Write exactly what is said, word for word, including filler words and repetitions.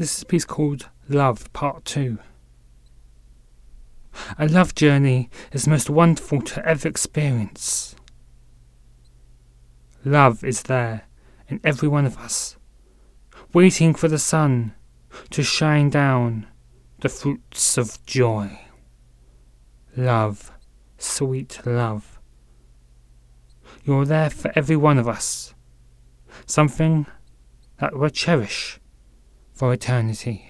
This is a piece called Love, Part two. A love journey is the most wonderful to ever experience. Love is there in every one of us, waiting for the sun to shine down the fruits of joy. Love, sweet love. You're there for every one of us, something that we'll cherish for eternity.